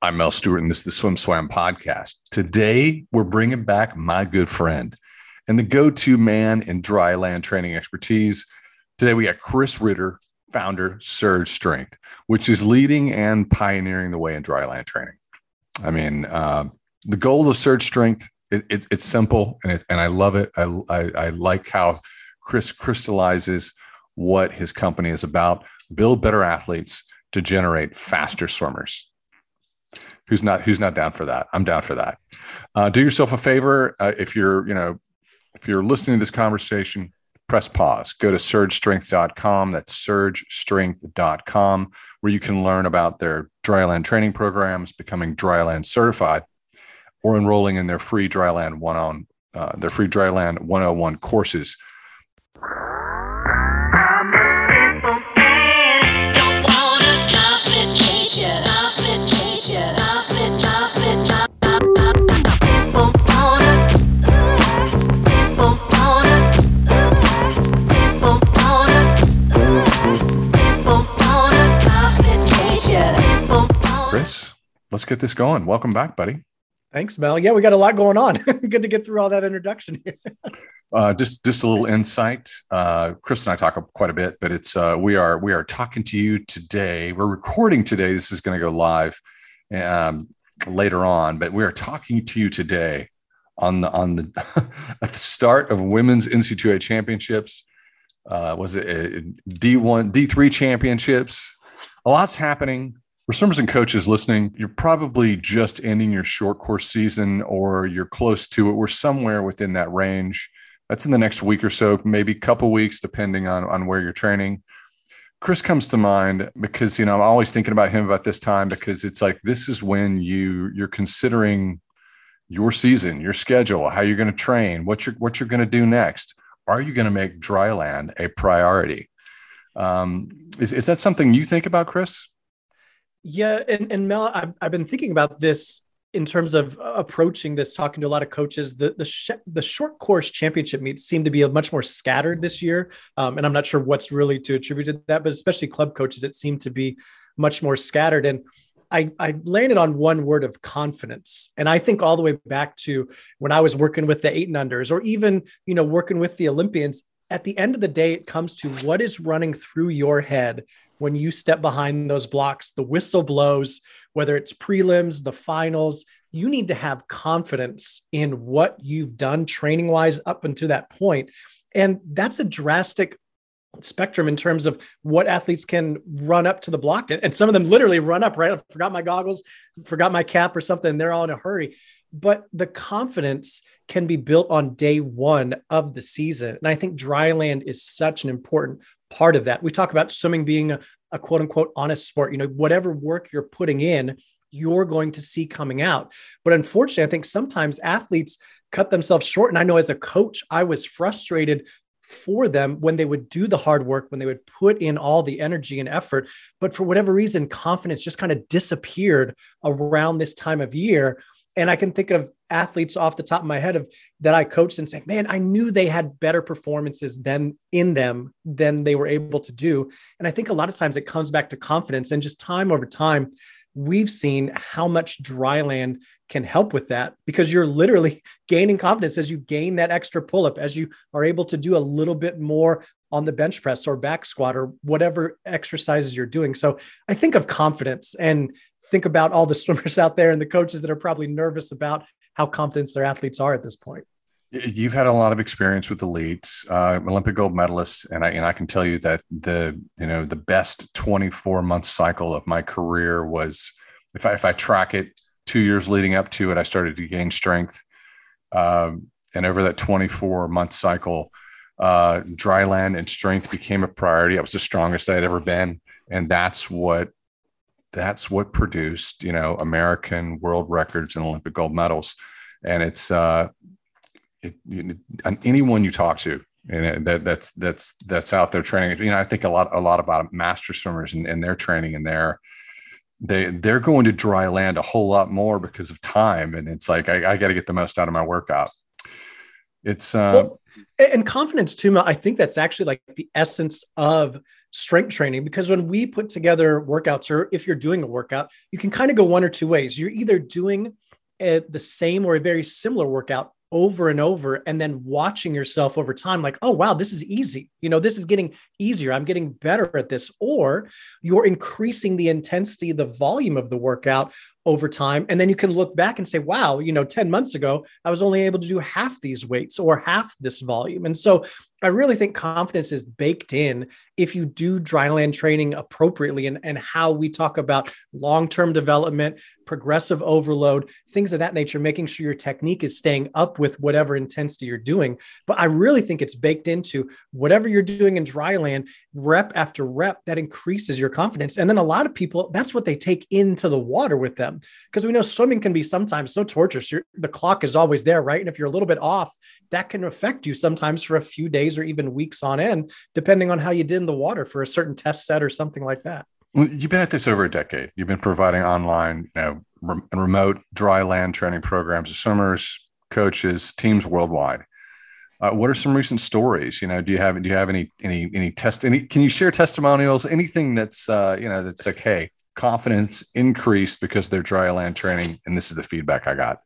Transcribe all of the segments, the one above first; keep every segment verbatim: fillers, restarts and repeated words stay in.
I'm Mel Stewart, and this is the SwimSwam Podcast. Today, we're bringing back my good friend and the go-to man in dry land training expertise. Today, we got Chris Ritter, founder, Surge Strength, which is leading and pioneering the way in dry land training. I mean, uh, the goal of Surge Strength, it, it, it's simple, and, it, and I love it. I, I, I like how Chris crystallizes what his company is about: build better athletes to generate faster swimmers. Who's not, who's not down for that? I'm down for that. Uh, do yourself a favor. Uh, if you're, you know, if you're listening to this conversation, press pause, go to surge strength dot com. That's surge strength dot com, where you can learn about their dryland training programs, becoming dryland certified, or enrolling in their free dryland one on uh, their free dryland one oh one courses. Let's get this going. Welcome back, buddy. Thanks, Mel. Yeah, we got a lot going on. Good to get through all that introduction here. uh, just, just a little insight. Uh, Chris and I talk quite a bit, but it's uh, we are we are talking to you today. We're recording today. This is going to go live um, later on, but we are talking to you today on the on the at the start of women's N C A A championships. Uh, was it uh, D one, D three championships? A lot's happening. For swimmers and coaches listening, you're probably just ending your short course season, or you're close to it. We're somewhere within that range. That's in the next week or so, maybe a couple weeks, depending on, on where you're training. Chris comes to mind because, you know, I'm always thinking about him about this time, because it's like, this is when you, you're considering your season, your schedule, how you're going to train, what you're, what you're going to do next. Are you going to make dry land a priority? Um, is, is that something you think about, Chris? Yeah. And, and Mel, I've, I've been thinking about this in terms of approaching this, talking to a lot of coaches. The the, sh- the short course championship meets seem to be much more scattered this year. Um, and I'm not sure what's really to attribute to that, but especially club coaches, it seemed to be much more scattered. And I, I landed on one word of confidence. And I think all the way back to when I was working with the eight and unders, or even, you know, working with the Olympians, at the end of the day, it comes to what is running through your head when you step behind those blocks. The whistle blows, whether it's prelims, the finals, you need to have confidence in what you've done training wise up until that point. And that's a drastic spectrum in terms of what athletes can run up to the block. And some of them literally run up, right? I forgot my goggles, forgot my cap or something. They're all in a hurry. But the confidence can be built on day one of the season. And I think dry land is such an important part of that. We talk about swimming being a, a quote unquote honest sport. You know, whatever work you're putting in, you're going to see coming out. But unfortunately, I think sometimes athletes cut themselves short. And I know as a coach, I was frustrated for them when they would do the hard work, when they would put in all the energy and effort, but for whatever reason, confidence just kind of disappeared around this time of year. And I can think of athletes off the top of my head of that I coached and saying, man, I knew they had better performances than in them than they were able to do. And I think a lot of times it comes back to confidence, and just time over time, we've seen how much dry land can help with that, because you're literally gaining confidence as you gain that extra pull-up, as you are able to do a little bit more on the bench press or back squat or whatever exercises you're doing. So I think of confidence and think about all the swimmers out there and the coaches that are probably nervous about how confident their athletes are at this point. You've had a lot of experience with elites, uh, Olympic gold medalists, and I and I can tell you that the you know the best twenty-four month cycle of my career was, if I if I track it, two years leading up to it, I started to gain strength, um, and over that twenty-four month cycle, uh, dry land and strength became a priority. I was the strongest I had ever been, and that's what that's what produced you know American world records and Olympic gold medals, and it's. Uh, It, it, anyone you talk to, and it, that that's that's that's out there training. You know, I think a lot a lot about master swimmers and, and their training, and their they they're going to dry land a whole lot more because of time. And it's like I, I got to get the most out of my workout. It's uh, well, and confidence too. I think that's actually like the essence of strength training, because when we put together workouts, or if you're doing a workout, you can kind of go one or two ways. You're either doing a, the same or a very similar workout over and over, and then watching yourself over time, like, oh, wow, this is easy. You know, this is getting easier. I'm getting better at this. Or you're increasing the intensity, the volume of the workout over time. And then you can look back and say, wow, you know, ten months ago, I was only able to do half these weights or half this volume. And so I really think confidence is baked in if you do dryland training appropriately, and, and how we talk about long-term development, progressive overload, things of that nature, making sure your technique is staying up with whatever intensity you're doing. But I really think it's baked into whatever you're doing in dryland, rep after rep, that increases your confidence. And then a lot of people, that's what they take into the water with them, because we know swimming can be sometimes so torturous. You're, the clock is always there, right? And if you're a little bit off, that can affect you sometimes for a few days, or even weeks on end, depending on how you did in the water for a certain test set or something like that. You've been at this over a decade. You've been providing online, you know, re- remote dry land training programs to swimmers, coaches, teams worldwide. Uh, what are some recent stories? You know, do you have do you have any any any test? Any, can you share testimonials? Anything that's uh, you know that's like, hey, confidence increased because they're dry land training, and this is the feedback I got.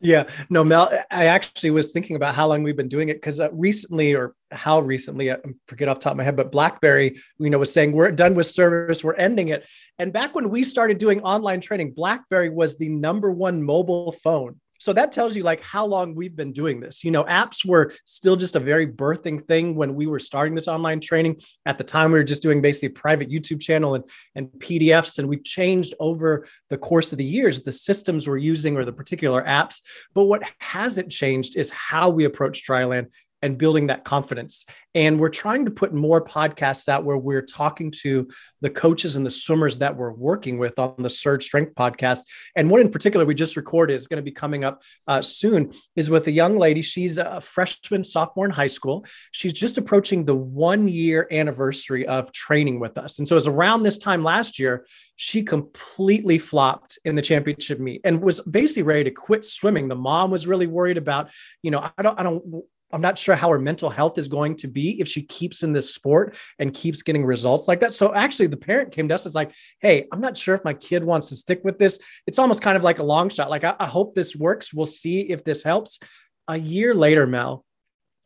Yeah, no, Mel, I actually was thinking about how long we've been doing it, because uh, recently, or how recently, I forget off the top of my head, but BlackBerry, you know, was saying, we're done with service, we're ending it. And back when we started doing online training, BlackBerry was the number one mobile phone. So that tells you like how long we've been doing this. You know, apps were still just a very birthing thing when we were starting this online training. At the time, we were just doing basically a private YouTube channel and, and P D Fs. And we changed over the course of the years, the systems we're using or the particular apps. But what hasn't changed is how we approach dryland and building that confidence. And we're trying to put more podcasts out where we're talking to the coaches and the swimmers that we're working with on the Surge Strength Podcast. And one in particular we just recorded is going to be coming up uh, soon, is with a young lady. She's a freshman, sophomore in high school. She's just approaching the one year anniversary of training with us. And so it was around this time last year, she completely flopped in the championship meet and was basically ready to quit swimming. The mom was really worried about, you know, I don't, I don't, I'm not sure how her mental health is going to be if she keeps in this sport and keeps getting results like that. So actually the parent came to us and was like, hey, I'm not sure if my kid wants to stick with this. It's almost kind of like a long shot. Like, I, I hope this works. We'll see if this helps. A year later, Mel,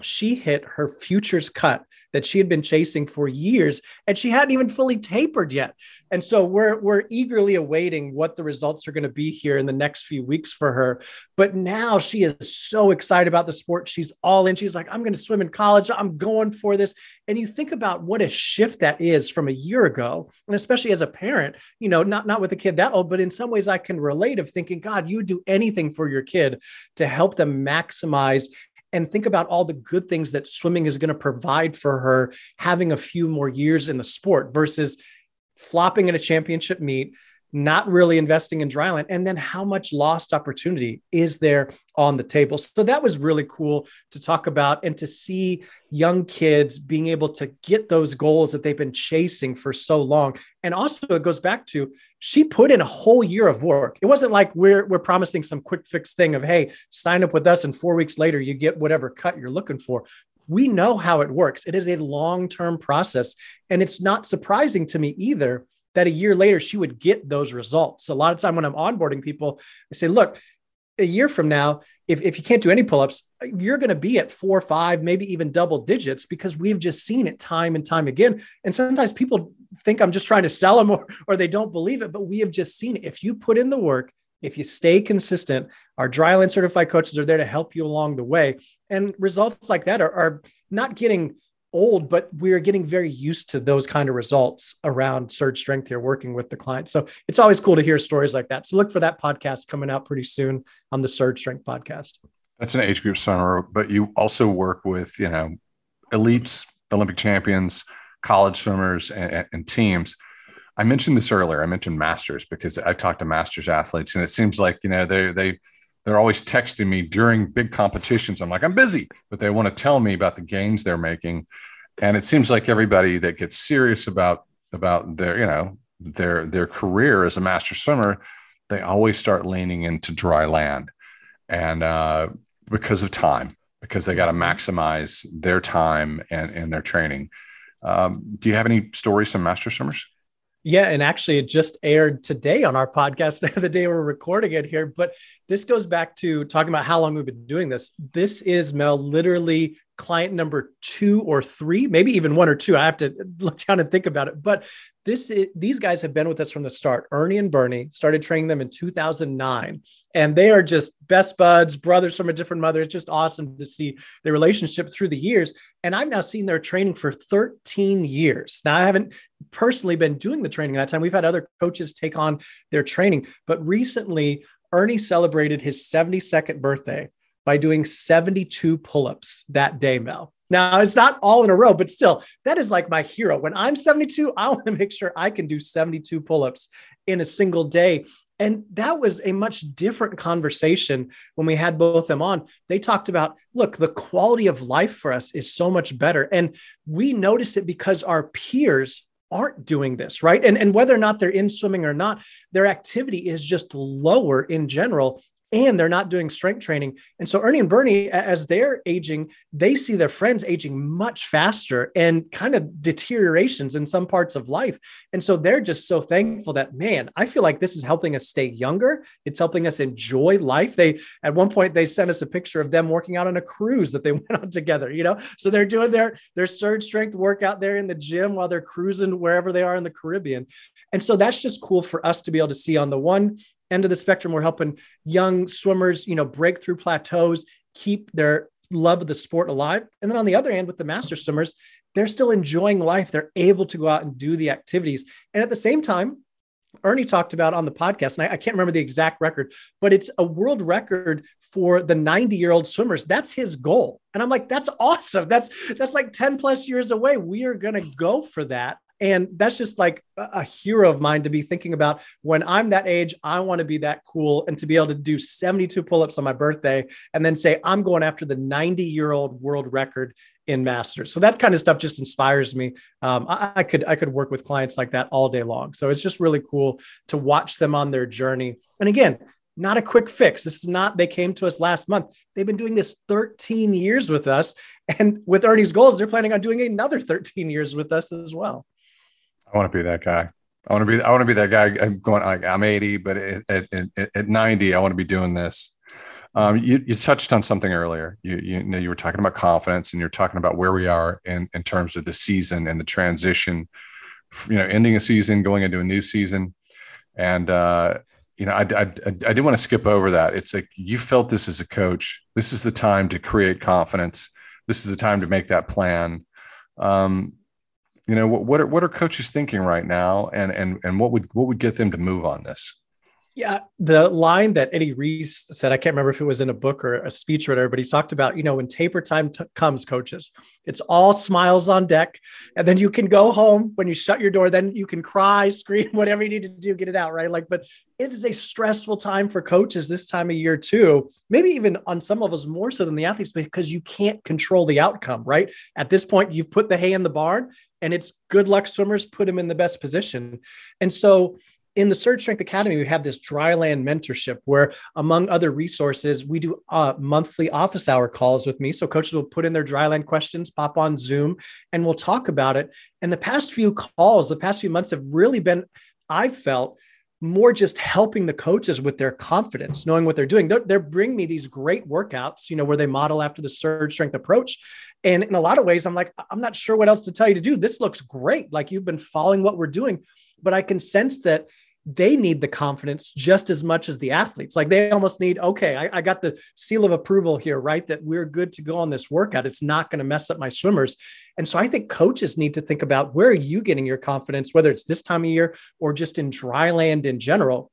she hit her futures cut that she had been chasing for years, and she hadn't even fully tapered yet. And so we're we're eagerly awaiting what the results are going to be here in the next few weeks for her. But now she is so excited about the sport. She's all in. She's like, I'm going to swim in college. I'm going for this. And you think about what a shift that is from a year ago. And especially as a parent, you know, not, not with a kid that old, but in some ways I can relate of thinking, God, you would do anything for your kid to help them maximize and think about all the good things that swimming is going to provide for her, having a few more years in the sport versus flopping in a championship meet, not really investing in dryland, and then how much lost opportunity is there on the table. So that was really cool to talk about, and to see young kids being able to get those goals that they've been chasing for so long. And also it goes back to, she put in a whole year of work. It wasn't like we're we're promising some quick fix thing of, hey, sign up with us and four weeks later you get whatever cut you're looking for. We know how it works. It is a long-term process. And it's not surprising to me either that a year later she would get those results. A lot of time when I'm onboarding people, I say, look, a year from now, if, if you can't do any pull-ups, you're going to be at four or five, maybe even double digits, because we've just seen it time and time again. And sometimes people think I'm just trying to sell them, or, or they don't believe it, but we have just seen it. If you put in the work, if you stay consistent, our dryland certified coaches are there to help you along the way. And results like that are, are not getting old, but we are getting very used to those kind of results around Surge Strength here, working with the client. So it's always cool to hear stories like that. So look for that podcast coming out pretty soon on the Surge Strength Podcast. That's an age group summer, but you also work with, you know, elites, Olympic champions, college swimmers, and, and teams. I mentioned this earlier. I mentioned masters because I talked to masters athletes, and it seems like, you know, they they they're always texting me during big competitions. I'm like, I'm busy, but they want to tell me about the gains they're making. And it seems like everybody that gets serious about, about their, you know, their, their career as a master swimmer, they always start leaning into dry land, and uh, because of time, because they got to maximize their time and, and their training. Um, do you have any stories from master swimmers? Yeah. And actually it just aired today on our podcast, the day we're recording it here, but this goes back to talking about how long we've been doing this. This is, Mel, literally client number two or three, maybe even one or two. I have to look down and think about it, but this is, these guys have been with us from the start. Ernie and Bernie started training them in two thousand nine, and they are just best buds, brothers from a different mother. It's just awesome to see their relationship through the years. And I've now seen their training for thirteen years. Now, I haven't personally been doing the training that time. We've had other coaches take on their training, but recently Ernie celebrated his seventy-second birthday by doing seventy-two pull-ups that day, Mel. Now, it's not all in a row, but still, that is like my hero. When I'm seventy-two, I want to make sure I can do seventy-two pull-ups in a single day. And that was a much different conversation when we had both of them on. They talked about, look, the quality of life for us is so much better. And we notice it because our peers aren't doing this, right? And, and whether or not they're in swimming or not, their activity is just lower in general, and they're not doing strength training. And so Ernie and Bernie, as they're aging, they see their friends aging much faster and kind of deteriorations in some parts of life. And so they're just so thankful that, man, I feel like this is helping us stay younger. It's helping us enjoy life. They, at one point, they sent us a picture of them working out on a cruise that they went on together, you know? So they're doing their, their surge strength workout there in the gym while they're cruising wherever they are in the Caribbean. And so that's just cool for us to be able to see on the one end of the spectrum. We're helping young swimmers, you know, break through plateaus, keep their love of the sport alive. And then on the other end, with the master swimmers, they're still enjoying life. They're able to go out and do the activities. And at the same time, Ernie talked about on the podcast, and I, I can't remember the exact record, but it's a world record for the ninety year old swimmers. That's his goal. And I'm like, that's awesome. That's, that's like ten plus years away. We are going to go for that. And that's just like a hero of mine to be thinking about. When I'm that age, I want to be that cool and to be able to do seventy-two pull-ups on my birthday and then say, I'm going after the ninety year old world record in masters. So that kind of stuff just inspires me. Um, I, I could, I could work with clients like that all day long. So it's just really cool to watch them on their journey. And again, not a quick fix. This is not, they came to us last month. They've been doing this thirteen years with us, and with Ernie's goals, they're planning on doing another thirteen years with us as well. I want to be that guy. I want to be, I want to be that guy. I'm going, like, I'm eighty, but at, at, at ninety, I want to be doing this. Um, you, you touched on something earlier. You, you know, you were talking about confidence, and you're talking about where we are in, in terms of the season and the transition, you know, ending a season, going into a new season. And, uh, you know, I, I, I do want to skip over that. It's like, you felt this as a coach. This is the time to create confidence. This is the time to make that plan. Um, You know, what, what are, what are coaches thinking right now, and, and, and what would, what would get them to move on this? Yeah. The line that Eddie Reese said, I can't remember if it was in a book or a speech or whatever, but he talked about, you know, when taper time t- comes, coaches, it's all smiles on deck. And then you can go home when you shut your door, then you can cry, scream, whatever you need to do, get it out. Right. Like, but it is a stressful time for coaches this time of year too, maybe even on some levels more so than the athletes, because you can't control the outcome, right? At this point, you've put the hay in the barn, and it's good luck swimmers, put them in the best position. And so in the Surge Strength Academy, we have this dry land mentorship where, among other resources, we do uh, monthly office hour calls with me. So coaches will put in their dry land questions, pop on Zoom, and we'll talk about it. And the past few calls, the past few months have really been, I felt, more just helping the coaches with their confidence, knowing what they're doing. They're, they're bringing me these great workouts, you know, where they model after the surge strength approach. And in a lot of ways, I'm like, I'm not sure what else to tell you to do. This looks great. Like, you've been following what we're doing, but I can sense that they need the confidence just as much as the athletes. Like, they almost need, okay, I, I got the seal of approval here, right? That we're good to go on this workout. It's not going to mess up my swimmers. And so I think coaches need to think about, where are you getting your confidence, whether it's this time of year or just in dry land in general.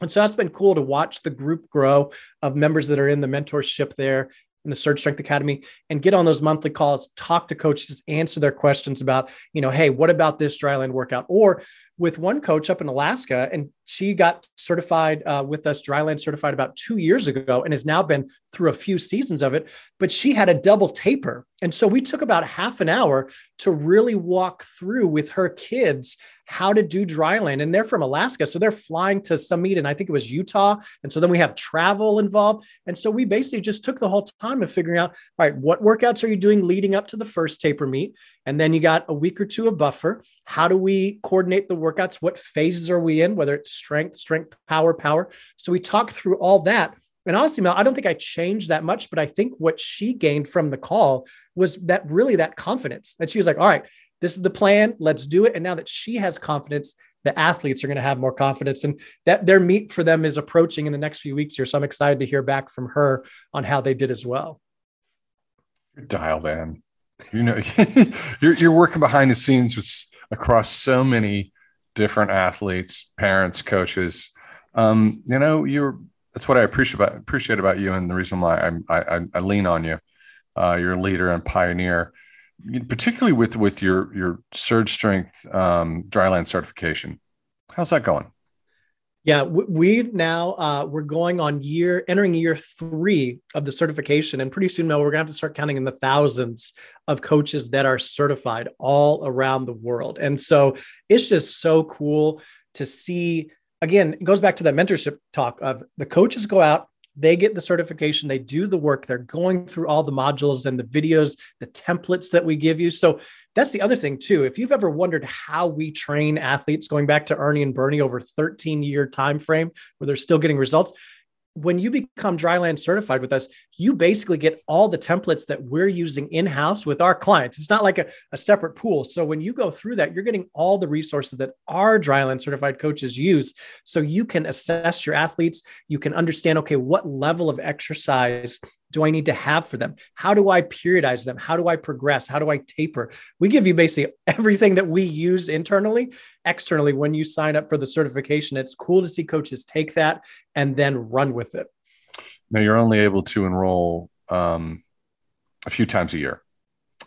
And so that's been cool to watch the group grow of members that are in the mentorship there in the Surge Strength Academy, and get on those monthly calls, talk to coaches, answer their questions about, you know, hey, what about this dryland workout? Or with one coach up in Alaska, and she got certified uh, with us, dryland certified about two years ago, and has now been through a few seasons of it, but she had a double taper. And so we took about half an hour to really walk through with her kids how to do dryland. And they're from Alaska, so they're flying to some meet, and I think it was Utah. And so then we have travel involved. And so we basically just took the whole time of figuring out, all right, what workouts are you doing leading up to the first taper meet? And then you got a week or two of buffer. How do we coordinate the workouts? What phases are we in? Whether it's strength, strength, power, power. So we talked through all that. And honestly, Mel, I don't think I changed that much, but I think what she gained from the call was that really that confidence that she was like, all right, this is the plan, let's do it. And now that she has confidence, the athletes are going to have more confidence, and that their meet for them is approaching in the next few weeks here. So I'm excited to hear back from her on how they did as well. You're dialed in. You know, you're, you're working behind the scenes with across so many different athletes, parents, coaches. Um, you know, you're, that's what I appreciate about, appreciate about you. And the reason why I'm, I, I lean on you, uh, you're a leader and pioneer, particularly with, with your, your Surge Strength, um, dryland certification. How's that going? Yeah, we've now, uh, we're going on year, entering year three of the certification. And pretty soon, Mel, we're going to have to start counting in the thousands of coaches that are certified all around the world. And so it's just so cool to see. Again, it goes back to that mentorship talk of the coaches go out, they get the certification, they do the work, they're going through all the modules and the videos, the templates that we give you. So that's the other thing too. If you've ever wondered how we train athletes, going back to Ernie and Bernie over thirteen year time frame where they're still getting results, when you become dryland certified with us, you basically get all the templates that we're using in-house with our clients. It's not like a, a separate pool. So when you go through that, you're getting all the resources that our dryland certified coaches use. So you can assess your athletes. You can understand, okay, what level of exercise do I need to have for them? How do I periodize them? How do I progress? How do I taper? We give you basically everything that we use internally, externally. When you sign up for the certification, it's cool to see coaches take that and then run with it. Now, you're only able to enroll um, a few times a year,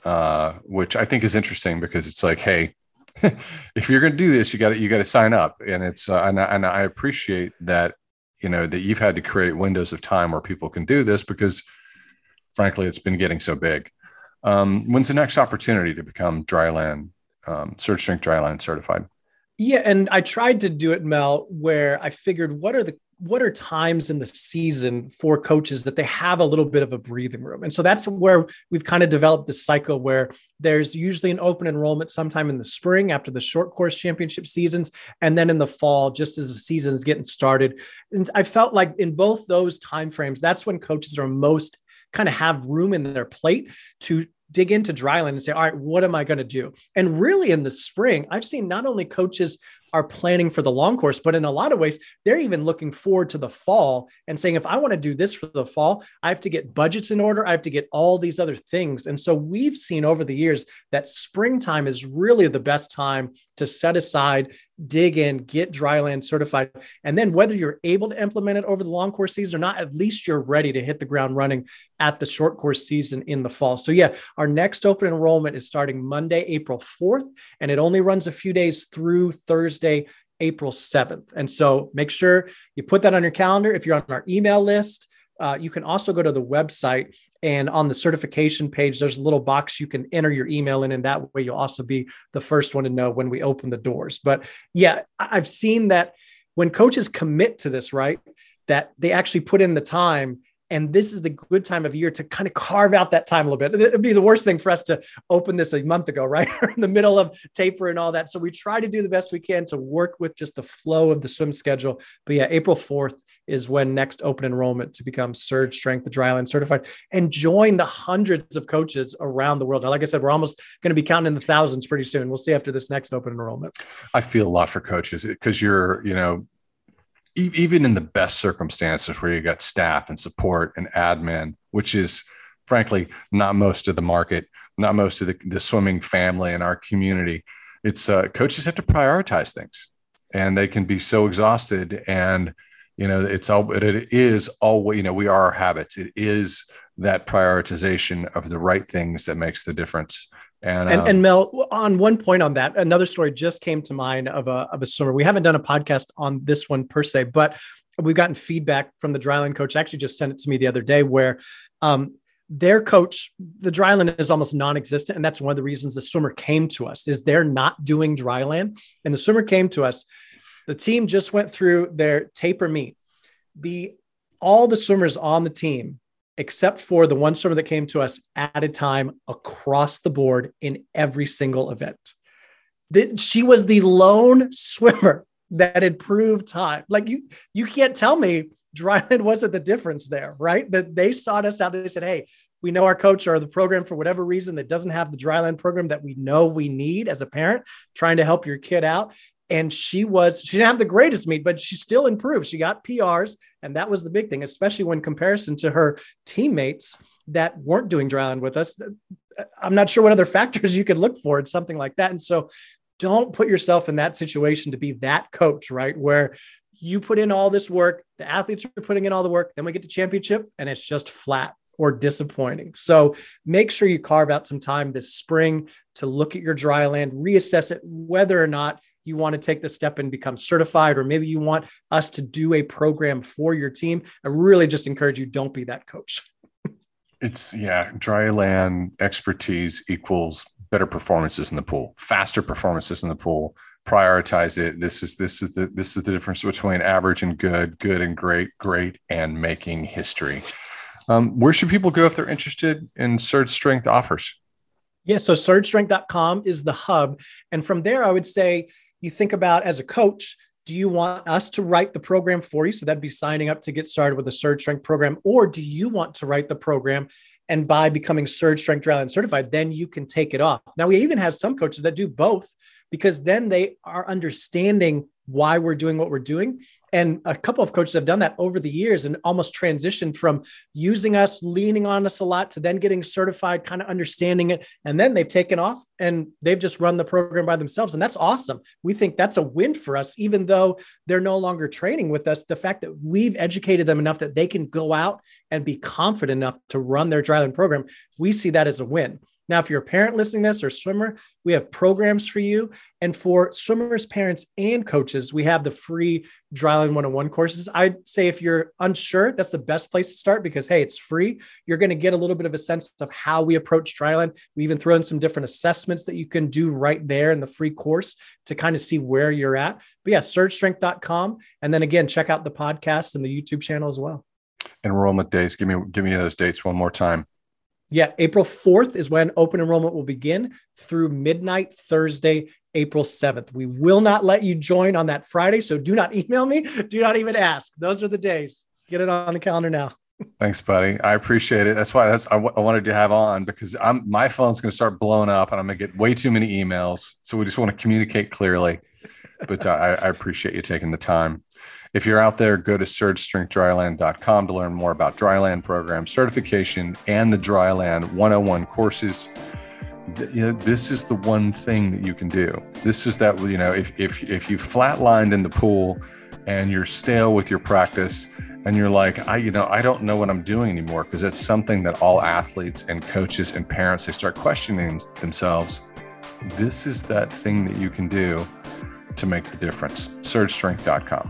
uh, which I think is interesting because it's like, hey, if you're going to do this, you got to you got to sign up. And it's uh, and, I, and I appreciate that. You know, that you've had to create windows of time where people can do this because, frankly, it's been getting so big. Um, when's the next opportunity to become dryland, um, Surge Strength dryland certified? Yeah, and I tried to do it, Mel, where I figured what are the what are times in the season for coaches that they have a little bit of a breathing room. And so that's where we've kind of developed this cycle where there's usually an open enrollment sometime in the spring after the short course championship seasons. And then in the fall, just as the season's getting started. And I felt like in both those timeframes, that's when coaches are most kind of have room in their plate to dig into dryland and say, all right, what am I going to do? And really in the spring, I've seen not only coaches are planning for the long course, but in a lot of ways, they're even looking forward to the fall and saying, if I want to do this for the fall, I have to get budgets in order. I have to get all these other things. And so we've seen over the years that springtime is really the best time to set aside, dig in, get dryland certified. And then whether you're able to implement it over the long course season or not, at least you're ready to hit the ground running at the short course season in the fall. So yeah, our next open enrollment is starting Monday, April fourth, and it only runs a few days through Thursday, April seventh. And so make sure you put that on your calendar. If you're on our email list, Uh, you can also go to the website, and on the certification page, there's a little box you can enter your email in, and that way you'll also be the first one to know when we open the doors. But yeah, I've seen that when coaches commit to this, right, that they actually put in the time. And this is the good time of year to kind of carve out that time a little bit. It'd be the worst thing for us to open this a month ago, right? In the middle of taper and all that. So we try to do the best we can to work with just the flow of the swim schedule. But yeah, April fourth is when next open enrollment to become Surge Strength, the dryland certified, and join the hundreds of coaches around the world. Now, like I said, we're almost going to be counting in the thousands pretty soon. We'll see after this next open enrollment. I feel a lot for coaches because you're, you know, even in the best circumstances where you got staff and support and admin, which is frankly not most of the market, not most of the, the swimming family in our community, it's uh, coaches have to prioritize things, and they can be so exhausted. And, you know, it's all, it is always, you know, we are our habits. It is that prioritization of the right things that makes the difference And, and, um, and Mel, on one point on that, another story just came to mind of a, of a swimmer. We haven't done a podcast on this one per se, but we've gotten feedback from the dryland coach. I actually just sent it to me the other day where um, their coach, the dryland is almost non-existent. And that's one of the reasons the swimmer came to us, is they're not doing dryland. And the swimmer came to us. The team just went through their taper meet. The, all the swimmers on the team, except for the one swimmer that came to us at a time across the board in every single event. That she was the lone swimmer that had proved time. Like you, you can't tell me dryland wasn't the difference there, right? That they sought us out. They said, hey, we know our coach or the program for whatever reason that doesn't have the dryland program that we know we need as a parent trying to help your kid out. And she was, she didn't have the greatest meet, but she still improved. She got P Rs. And that was the big thing, especially when comparison to her teammates that weren't doing dryland with us. I'm not sure what other factors you could look for in something like that. And so don't put yourself in that situation to be that coach, right? Where you put in all this work, the athletes are putting in all the work, then we get to championship and it's just flat or disappointing. So make sure you carve out some time this spring to look at your dryland, reassess it, whether or not you want to take the step and become certified, or maybe you want us to do a program for your team. I really just encourage you, don't be that coach. It's yeah. Dryland expertise equals better performances in the pool, faster performances in the pool. Prioritize it. This is, this is the, this is the difference between average and good, good and great, great and making history. Um, where should people go if they're interested in Surge Strength offers? Yeah. So surge strength dot com is the hub. And from there, I would say, you think about as a coach, do you want us to write the program for you? So that'd be signing up to get started with a Surge Strength program, or do you want to write the program? And by becoming Surge Strength Dryland certified, then you can take it off. Now we even have some coaches that do both, because then they are understanding why we're doing what we're doing. And a couple of coaches have done that over the years and almost transitioned from using us, leaning on us a lot, to then getting certified, kind of understanding it. And then they've taken off and they've just run the program by themselves. And that's awesome. We think that's a win for us, even though they're no longer training with us. The fact that we've educated them enough that they can go out and be confident enough to run their dryland program, we see that as a win. Now, if you're a parent listening to this or a swimmer, we have programs for you. And for swimmers, parents, and coaches, we have the free Dryland one oh one courses. I'd say if you're unsure, that's the best place to start because, hey, it's free. You're going to get a little bit of a sense of how we approach dryland. We even throw in some different assessments that you can do right there in the free course to kind of see where you're at. But yeah, surge strength dot com. And then again, check out the podcast and the YouTube channel as well. Enrollment days. Give me, give me those dates one more time. Yeah, April fourth is when open enrollment will begin through midnight Thursday, April seventh. We will not let you join on that Friday, so do not email me. Do not even ask. Those are the days. Get it on the calendar now. Thanks, buddy. I appreciate it. That's why that's I, w- I wanted to have on because I'm my phone's going to start blowing up and I'm going to get way too many emails. So we just want to communicate clearly. But uh, I, I appreciate you taking the time. If you're out there, go to surge strength dryland dot com to learn more about dryland program certification and the dryland one oh one courses. This is the one thing that you can do. This is that, you know, if if if you flatlined in the pool and you're stale with your practice and you're like, I, you know, I don't know what I'm doing anymore, because that's something that all athletes and coaches and parents, they start questioning themselves. This is that thing that you can do to make the difference. surge strength dot com.